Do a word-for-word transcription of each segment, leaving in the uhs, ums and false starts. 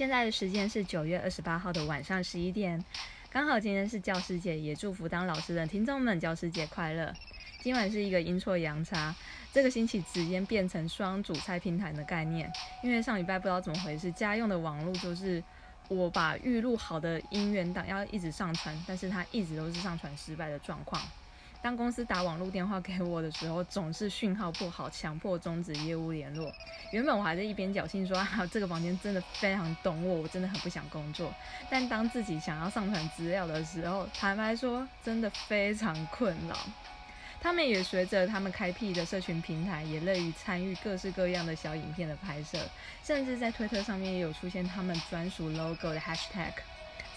现在的时间是九月二十八号的晚上十一点，刚好今天是教师节，也祝福当老师的听众们教师节快乐。今晚是一个阴错阳差，这个星期直接变成双主菜拼盘的概念，因为上礼拜不知道怎么回事，家用的网络就是我把预录好的音源档要一直上传，但是它一直都是上传失败的状况。当公司打网络电话给我的时候，总是讯号不好，强迫终止业务联络。原本我还在一边侥幸说啊，这个房间真的非常懂我，我真的很不想工作。但当自己想要上传资料的时候，坦白说，真的非常困扰。他们也随着他们开辟的社群平台，也乐于参与各式各样的小影片的拍摄，甚至在推特上面也有出现他们专属 logo 的 hashtag。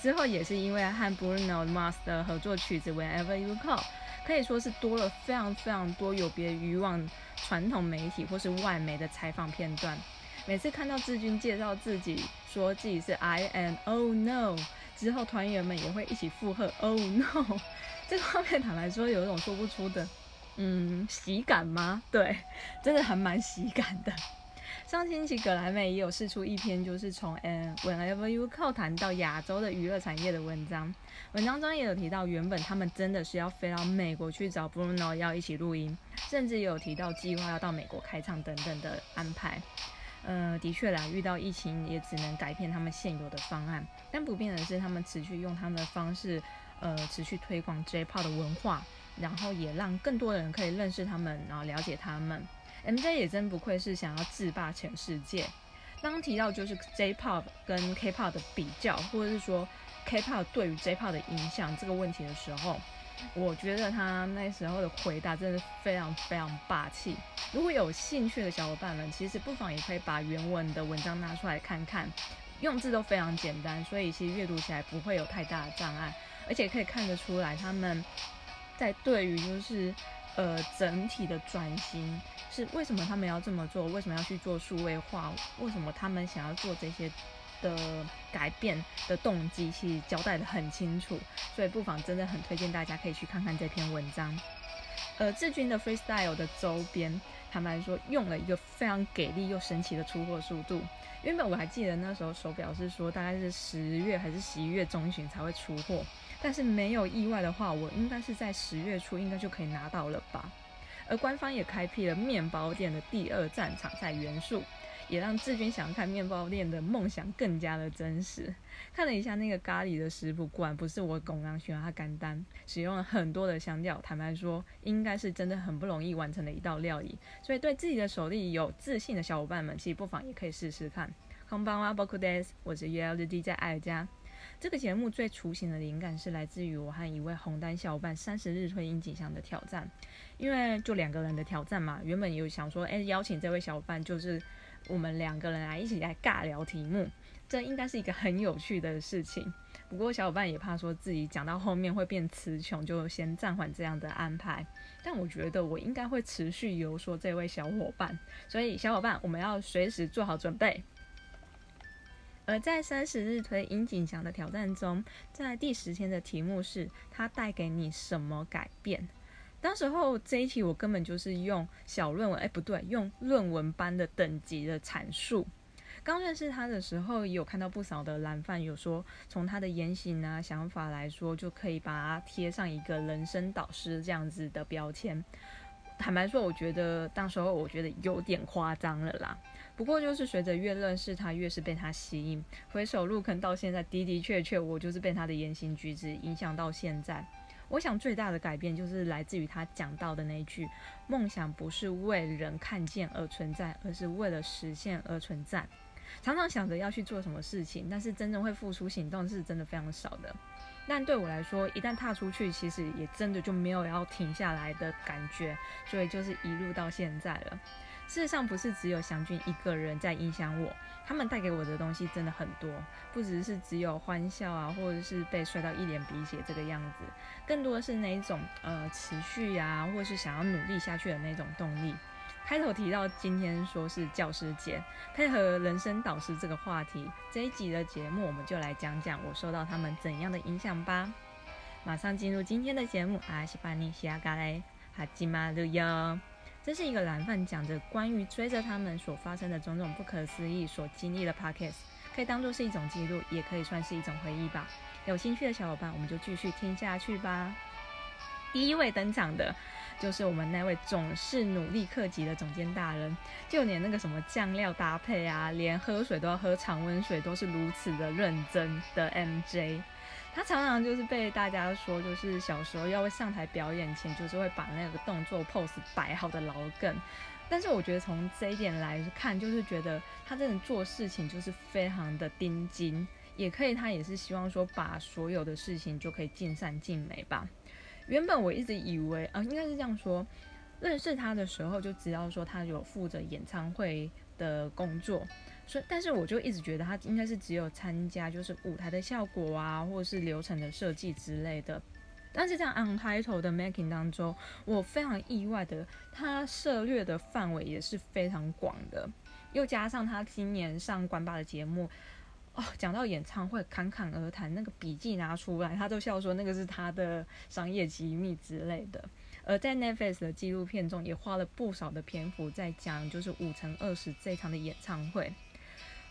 之后也是因为和 Bruno Mars 的合作曲子 Whenever you call， 可以说是多了非常非常多有别于往传统媒体或是外媒的采访片段。每次看到志军介绍自己说自己是 I am oh no 之后，团员们也会一起附和 oh no， 这个画面坦白说有一种说不出的嗯喜感吗？对，真的还蛮喜感的。上星期葛莱美也有释出一篇就是从 Whenever You Call 谈到亚洲的娱乐产业的文章，文章中也有提到原本他们真的是要飞到美国去找 Bruno 要一起录音，甚至也有提到计划要到美国开唱等等的安排。呃，的确啦，遇到疫情也只能改变他们现有的方案，但不变的是他们持续用他们的方式呃，持续推广 J-Pop 的文化，然后也让更多人可以认识他们，然后了解他们。 M J 也真不愧是想要制霸全世界。刚提到就是 J-Pop 跟 K-Pop 的比较，或者是说 K-Pop 对于 J-Pop 的影响这个问题的时候，我觉得他那时候的回答真的非常非常霸气。如果有兴趣的小伙伴们，其实不妨也可以把原文的文章拿出来看看，用字都非常简单，所以其实阅读起来不会有太大的障碍，而且可以看得出来他们在对于就是呃整体的转型是为什么他们要这么做，为什么要去做数位化，为什么他们想要做这些的改变的动机，其实交代得很清楚，所以不妨真的很推荐大家可以去看看这篇文章。呃，志军的 freestyle 的周边，坦白说用了一个非常给力又神奇的出货速度。原本我还记得那时候手表是说大概是十月还是十一月中旬才会出货，但是没有意外的话，我应该是在十月初应该就可以拿到了吧。而官方也开辟了面包店的第二战场在元素，也让志军想看面包店的梦想更加的真实。看了一下那个咖喱的食谱，果然不是我拱狼喜欢它干单，使用了很多的香料，坦白说应该是真的很不容易完成的一道料理，所以对自己的手艺有自信的小伙伴们，其实不妨也可以试试看。こんばんは BokuDes， 我是 U L D D 在爱家。这个节目最雏形的灵感是来自于我和一位红单小伙伴三十日推樱井翔的挑战，因为就两个人的挑战嘛，原本有想说，哎，邀请这位小伙伴就是我们两个人来一起来尬聊题目，这应该是一个很有趣的事情。不过小伙伴也怕说自己讲到后面会变词穷，就先暂缓这样的安排。但我觉得我应该会持续游说这位小伙伴，所以小伙伴我们要随时做好准备。而在三十日推樱井翔的挑战中，在第十天的题目是他带给你什么改变。当时候这一题我根本就是用小论文，哎不对，用论文般的等级的阐述。刚认识他的时候，也有看到不少的蓝饭有说，从他的言行啊、想法来说，就可以把他贴上一个人生导师这样子的标签。坦白说，我觉得当时候我觉得有点夸张了啦。不过就是随着越认识他，越是被他吸引，回首入坑到现在，的的确确我就是被他的言行举止影响到现在。我想最大的改变就是来自于他讲到的那一句，梦想不是为人看见而存在，而是为了实现而存在。常常想着要去做什么事情，但是真正会付出行动是真的非常少的。但对我来说，一旦踏出去，其实也真的就没有要停下来的感觉，所以就是一路到现在了。事实上不是只有翔君一个人在影响我，他们带给我的东西真的很多，不只是只有欢笑啊，或者是被摔到一脸鼻血这个样子，更多的是那一种呃持续啊，或者是想要努力下去的那种动力。开头提到今天说是教师节，配合人生导师这个话题，这一集的节目我们就来讲讲我受到他们怎样的影响吧。马上进入今天的节目，阿西巴尼西亚嘎嘞，哈基马路哟。这是一个蓝饭讲着关于追着他们所发生的种种不可思议所经历的 podcast，可以当作是一种记录，也可以算是一种回忆吧。有兴趣的小伙伴，我们就继续听下去吧。第一位登场的就是我们那位总是努力克己的总监大人，就连那个什么酱料搭配啊，连喝水都要喝常温水，都是如此的认真的 M J。他常常就是被大家说，就是小时候要上台表演前，就是会把那个动作 pose 摆好的老梗。但是我觉得从这一点来看，就是觉得他真的做事情就是非常的盯紧，也可以他也是希望说把所有的事情就可以尽善尽美吧。原本我一直以为啊、呃，应该是这样说，认识他的时候就知道说他有负责演唱会的工作，所以但是我就一直觉得他应该是只有参加就是舞台的效果啊，或者是流程的设计之类的。但是在 Untitled 的 making 当中，我非常意外的，他涉猎的范围也是非常广的，又加上他今年上关八的节目。哦，讲到演唱会侃侃而谈，那个笔记拿出来他都笑说那个是他的商业机密之类的。而在 Netflix 的纪录片中也花了不少的篇幅在讲就是 五乘二十 这一场的演唱会。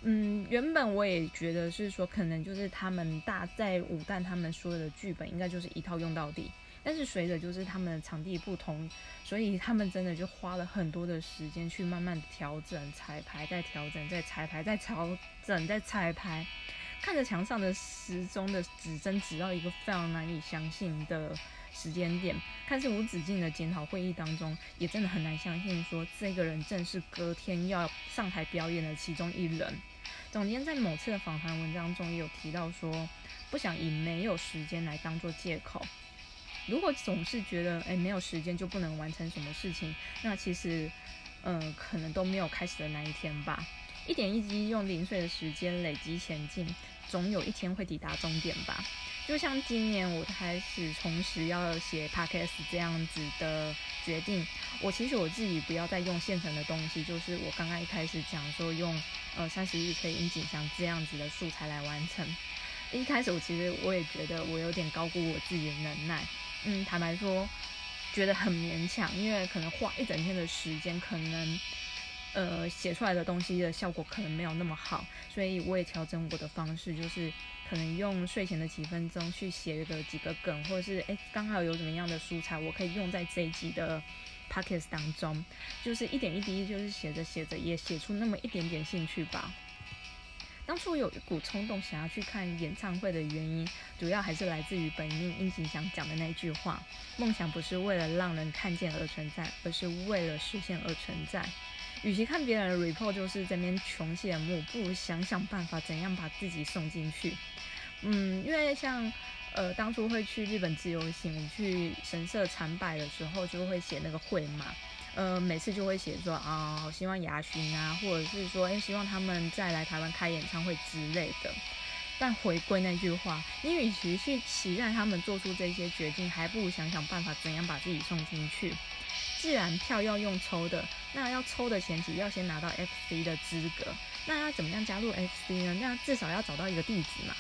嗯，原本我也觉得是说可能就是他们大在武旦他们说的剧本应该就是一套用到底，但是随着就是他们的场地不同，所以他们真的就花了很多的时间去慢慢调整彩排，再调整再彩排再调整再彩排，看着墙上的时钟的指针指到一个非常难以相信的时间点，看似无止境的检讨会议当中，也真的很难相信说这个人正是隔天要上台表演的其中一人。总监在某次的访谈文章中也有提到说，不想以没有时间来当作借口。如果总是觉得诶没有时间就不能完成什么事情，那其实嗯、呃、可能都没有开始的那一天吧。一点一滴用零碎的时间累积前进，总有一天会抵达终点吧。就像今年我开始重拾要写 podcast 这样子的决定，我其实我自己不要再用现成的东西，就是我刚刚一开始讲说用呃三十日可以樱井翔这样子的素材来完成。一开始我其实我也觉得我有点高估我自己的能耐。嗯，坦白说，觉得很勉强，因为可能花一整天的时间，可能，呃，写出来的东西的效果可能没有那么好，所以我也调整我的方式，就是可能用睡前的几分钟去写个几个梗，或者是哎，刚好有怎么样的素材，我可以用在这一集的 podcast 当中，就是一点一滴，就是写着写着，也写出那么一点点兴趣吧。当初有一股冲动想要去看演唱会的原因，主要还是来自于本命樱井翔讲的那句话，梦想不是为了让人看见而存在，而是为了实现而存在。与其看别人的 report 就是这边穷羡慕，不如想想办法怎样把自己送进去。嗯，因为像呃当初会去日本自由行，我们去神社参拜的时候就会写那个会嘛，呃，每次就会写说啊、哦，希望牙巡啊，或者是说，哎，希望他们再来台湾开演唱会之类的。但回归那句话，你与其去期待他们做出这些决定，还不如想想办法怎样把自己送进去。既然票要用抽的，那要抽的前提要先拿到 F C 的资格，那要怎么样加入 F C 呢？那至少要找到一个地址嘛，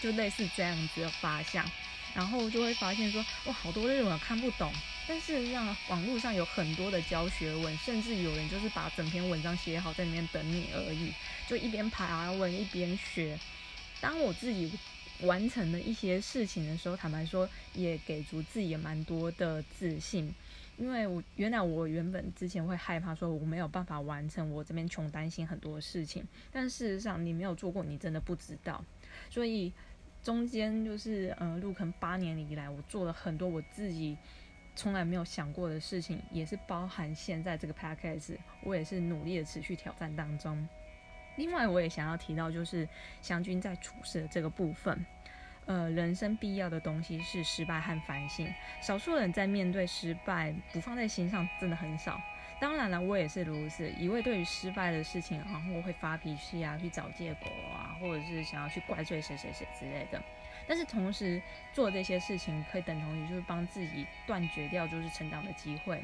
就类似这样子的发想。然后就会发现说，哇，好多日文看不懂，但是让网络上有很多的教学文，甚至有人就是把整篇文章写好在里面等你而已，就一边爬文一边学。当我自己完成了一些事情的时候，坦白说也给足自己也蛮多的自信，因为我原来我原本之前会害怕说我没有办法完成，我这边穷担心很多事情，但事实上你没有做过你真的不知道。所以中间就是呃入坑八年以来，我做了很多我自己从来没有想过的事情，也是包含现在这个 podcast 我也是努力的持续挑战当中。另外我也想要提到就是湘军在处事的这个部分，呃，人生必要的东西是失败和反省，少数人在面对失败不放在心上真的很少。当然了，我也是如此，一味对于失败的事情，然后会发脾气啊，去找借口啊，或者是想要去怪罪谁谁谁之类的。但是同时做这些事情，可以等同于就是帮自己断绝掉就是成长的机会。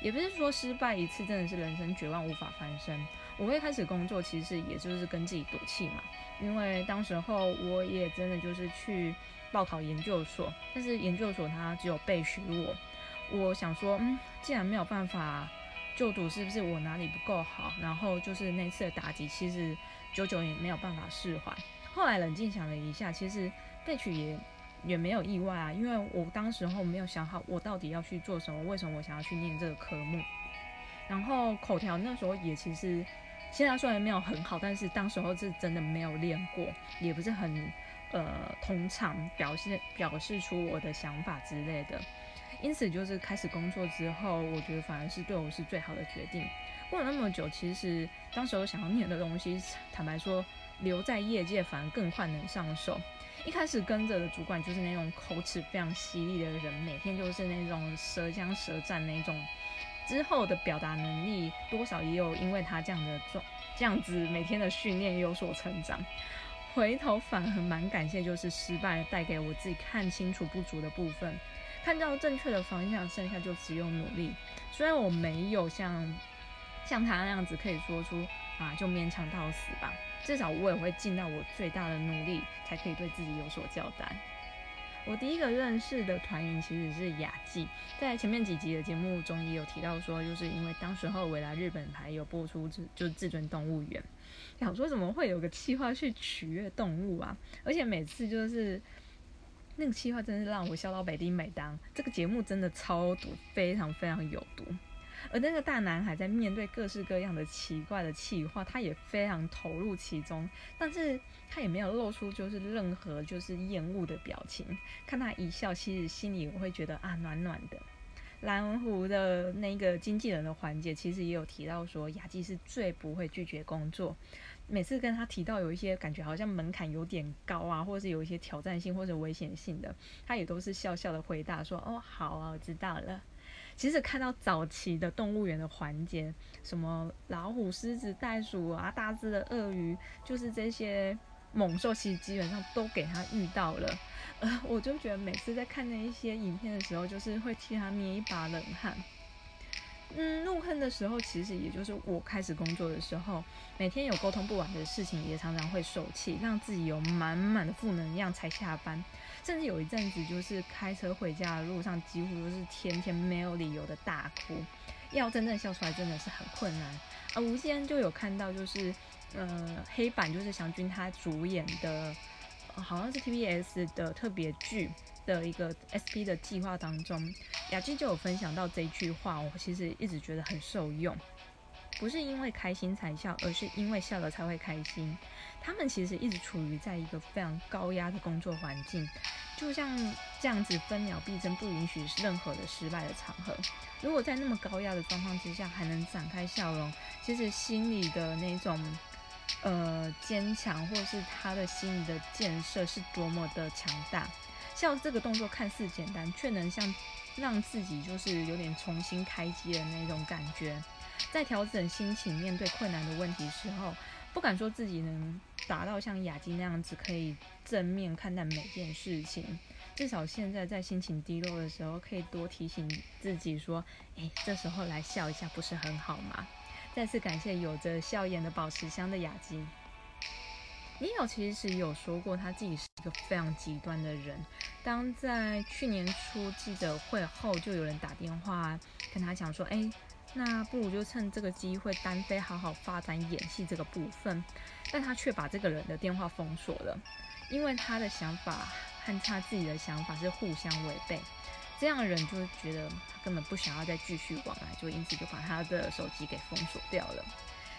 也不是说失败一次真的是人生绝望无法翻身。我会开始工作，其实也就是跟自己赌气嘛，因为当时候我也真的就是去报考研究所，但是研究所它只有备许我，我想说，嗯，既然没有办法就读是不是我哪里不够好，然后就是那次的打击其实久久也没有办法释怀。后来冷静想了一下，其实被取也也没有意外啊，因为我当时候没有想好我到底要去做什么，为什么我想要去念这个科目。然后口条那时候也其实现在虽然没有很好，但是当时候是真的没有练过，也不是很呃通常表现表示出我的想法之类的。因此就是开始工作之后，我觉得反而是对我是最好的决定。过了那么久，其实当时候想要念的东西，坦白说留在业界反而更快能上手。一开始跟着的主管就是那种口齿非常犀利的人，每天就是那种舌枪舌战那种，之后的表达能力多少也有因为他这样的这样子每天的训练有所成长。回头反而蛮感谢就是失败带给我自己看清楚不足的部分，看到正确的方向，剩下就只有努力。虽然我没有像像他那样子可以说出啊就勉强到死吧，至少我也会尽到我最大的努力，才可以对自己有所交代。我第一个认识的团员其实是雅纪，在前面几集的节目中也有提到说，就是因为当时候未来日本台有播出就是至尊动物园，想说怎么会有个企划去取悦动物啊，而且每次就是那个企划真是让我笑到北丁北当，这个节目真的超毒，非常非常有毒。而那个大男孩在面对各式各样的奇怪的企划，他也非常投入其中，但是他也没有露出就是任何就是厌恶的表情，看他一笑，其实心里我会觉得啊暖暖的。蓝湖的那个经纪人的环节其实也有提到说，雅纪是最不会拒绝工作，每次跟他提到有一些感觉好像门槛有点高啊，或是有一些挑战性或者危险性的，他也都是笑笑的回答说哦好啊我知道了。其实看到早期的动物园的环节，什么老虎、狮子、袋鼠啊，大只的鳄鱼，就是这些猛兽，其实基本上都给他遇到了。呃，我就觉得每次在看那一些影片的时候，就是会替他捏一把冷汗。嗯，入坑的时候，其实也就是我开始工作的时候，每天有沟通不完的事情，也常常会受气，让自己有满满的负能量才下班。甚至有一阵子，就是开车回家的路上，几乎都是天天没有理由的大哭，要真正笑出来真的是很困难。啊，无间就有看到，就是呃，黑板就是祥君他主演的，呃、好像是 T B S 的特别剧的一个 S P 的计划当中，雅纪就有分享到这句话，我其实一直觉得很受用。不是因为开心才笑，而是因为笑了才会开心。他们其实一直处于在一个非常高压的工作环境，就像这样子分秒必争，不允许任何的失败的场合。如果在那么高压的状况之下还能展开笑容，其实心里的那种呃坚强，或是他的心理的建设是多么的强大。笑这个动作看似简单，却能像让自己就是有点重新开机的那种感觉。在调整心情面对困难的问题时候，不敢说自己能达到像雅纪那样子可以正面看待每件事情，至少现在在心情低落的时候，可以多提醒自己说，哎，这时候来笑一下不是很好吗？再次感谢有着笑颜的宝石箱的雅纪。尼友其实有说过他自己是一个非常极端的人，当在去年初记者会后，就有人打电话跟他讲说，哎，那不如就趁这个机会单飞好好发展演戏这个部分，但他却把这个人的电话封锁了，因为他的想法和他自己的想法是互相违背，这样的人就觉得他根本不想要再继续往来，就因此就把他的手机给封锁掉了。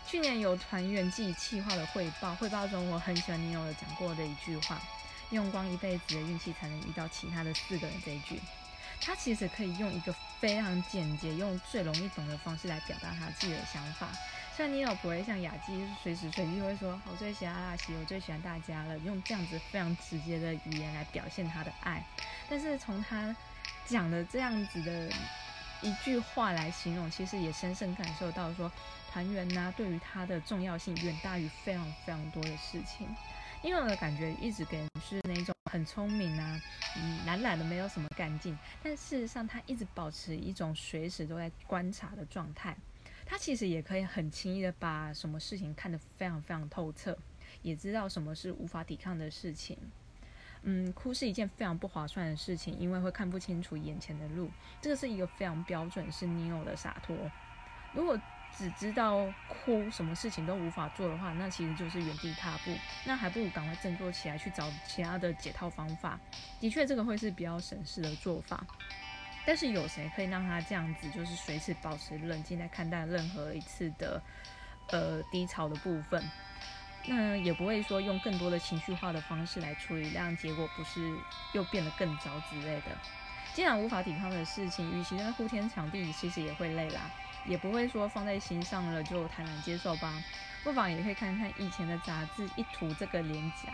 去年有团员自己企划的汇报，汇报中我很喜欢你有讲过的一句话，用光一辈子的运气才能遇到其他的四个人这一句，他其实可以用一个非常简洁，用最容易懂的方式来表达他自己的想法。虽然你有不会像雅纪随时随地会说我最喜欢阿喜，我最喜欢大家了，用这样子非常直接的语言来表现他的爱，但是从他讲的这样子的一句话来形容，其实也深深感受到说团员啊对于他的重要性远大于非常非常多的事情。因为我的感觉一直给人是那种很聪明啊，嗯，懒懒的没有什么干劲，但事实上他一直保持一种随时都在观察的状态。他其实也可以很轻易的把什么事情看得非常非常透彻，也知道什么是无法抵抗的事情。嗯，哭是一件非常不划算的事情，因为会看不清楚眼前的路，这个是一个非常标准是 Neo 的洒脱。如果只知道哭，什么事情都无法做的话，那其实就是原地踏步，那还不如赶快振作起来，去找其他的解套方法。的确这个会是比较省事的做法，但是有谁可以让他这样子就是随时保持冷静来看待任何一次的呃低潮的部分？那也不会说用更多的情绪化的方式来处理，让结果不是又变得更糟之类的。既然无法抵抗的事情，与其在呼天抢地，其实也会累啦，也不会说放在心上了就坦然接受吧。不妨也可以看看以前的杂志一图这个连结，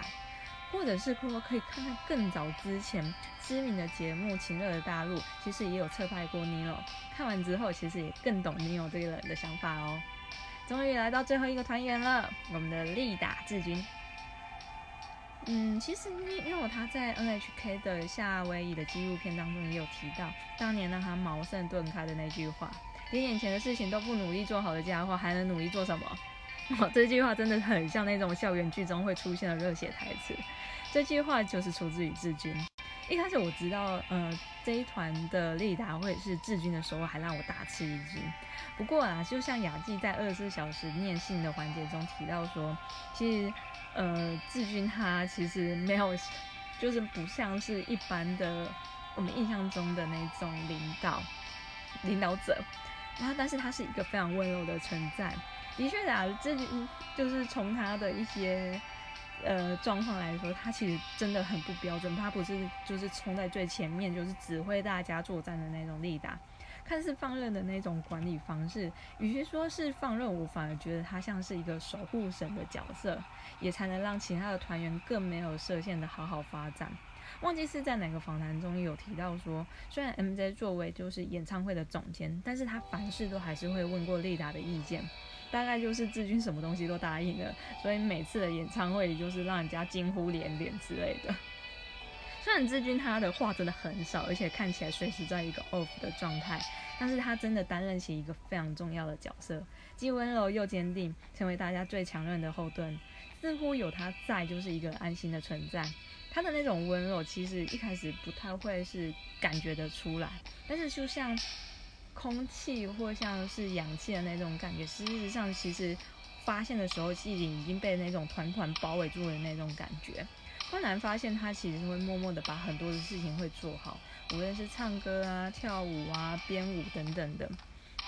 或者是说可以看看更早之前知名的节目《情热的大陆》，其实也有侧拍过 Nino， 看完之后其实也更懂 Nino 这个人的想法哦。终于来到最后一个团员了，我们的力打志军。嗯，其实因为他在 N H K 的夏威夷的纪录片当中也有提到，当年让他茅塞顿开的那句话，连眼前的事情都不努力做好的家伙，还能努力做什么？哦，这句话真的很像那种校园剧中会出现的热血台词。这句话就是出自于志军。一开始我知道，呃，这一团的力达会是志军的时候，还让我大吃一惊。不过啊，就像雅纪在二十四小时念信的环节中提到说，其实，呃，志军他其实没有，就是不像是一般的我们印象中的那种领导领导者，然后但是他是一个非常温柔的存在。的确啊，志军就是从他的一些。呃，状况来说，他其实真的很不标准，他不是就是冲在最前面，就是指挥大家作战的那种力达，看似放任的那种管理方式，与其说是放任，我反而觉得他像是一个守护神的角色，也才能让其他的团员更没有设限的好好发展。忘记是在哪个访谈中有提到说，虽然 M J 作为就是演唱会的总监，但是他凡事都还是会问过力达的意见。大概就是志军什么东西都答应了，所以每次的演唱会就是让人家惊呼连连之类的。虽然志军他的话真的很少，而且看起来随时在一个 off 的状态，但是他真的担任起一个非常重要的角色，既温柔又坚定，成为大家最强韧的后盾。似乎有他在就是一个安心的存在，他的那种温柔其实一开始不太会是感觉得出来，但是就像空气或像是氧气的那种感觉，事实上其实发现的时候自己已经被那种团团包围住的那种感觉。忽然发现他其实会默默的把很多的事情会做好，无论是唱歌啊、跳舞啊、编舞等等的，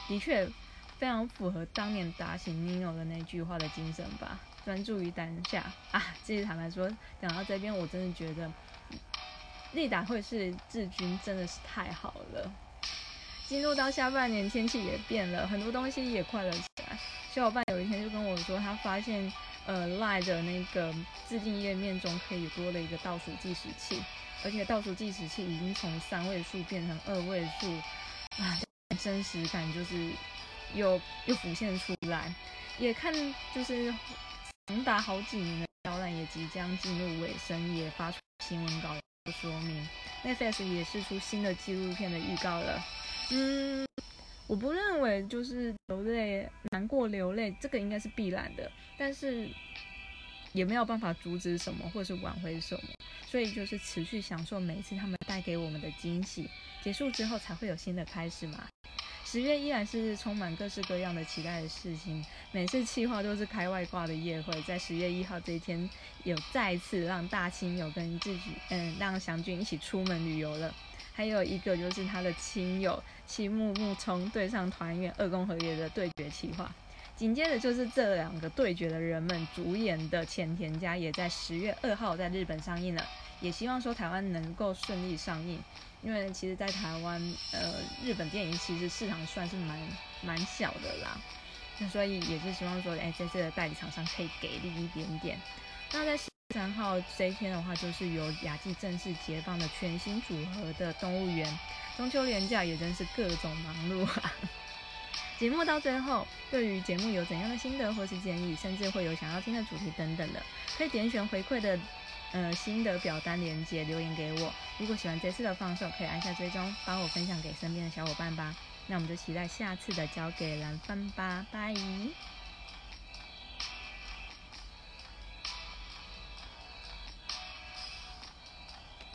的确非常符合当年打醒 Nino 的那句话的精神吧，专注于当下啊。其实坦白说，讲到这边我真的觉得力打会是志军真的是太好了。进入到下半年，天气也变了，很多东西也快乐起来。小伙伴有一天就跟我说，他发现呃 Line 的那个自定义页面中可以多了一个倒数计时器，而且倒数计时器已经从三位数变成二位数，啊，真实感就是又又浮现出来。也看就是长达好几年的导览也即将进入尾声，也发出新闻稿的说明。Netflix 也释出新的纪录片的预告了。嗯，我不认为就是流泪、难过、流泪这个应该是必然的，但是也没有办法阻止什么，或是挽回什么，所以就是持续享受每一次他们带给我们的惊喜，结束之后才会有新的开始嘛。十月依然是充满各式各样的期待的事情，每次企划都是开外挂的夜会，在十月一号这一天，有再一次让大亲友跟自己，嗯，让祥俊一起出门旅游了。还有一个就是他的亲友七木木冲对上团员二宫和也的对决企划，紧接着就是这两个对决的人们主演的《前田家》也在十月二号在日本上映了，也希望说台湾能够顺利上映，因为其实在台湾呃日本电影其实市场算是蛮蛮小的啦，那所以也是希望说哎在这个代理厂商可以给力一点点。那在三号这一天的话，就是由雅纪正式解放的全新组合的动物园。中秋连假也真是各种忙碌啊。节目到最后，对于节目有怎样的心得或是建议，甚至会有想要听的主题等等的，可以点选回馈的呃心得表单连结留言给我。如果喜欢这次的放送，可以按下追踪，帮我分享给身边的小伙伴吧。那我们就期待下次的交给蓝帆吧，拜。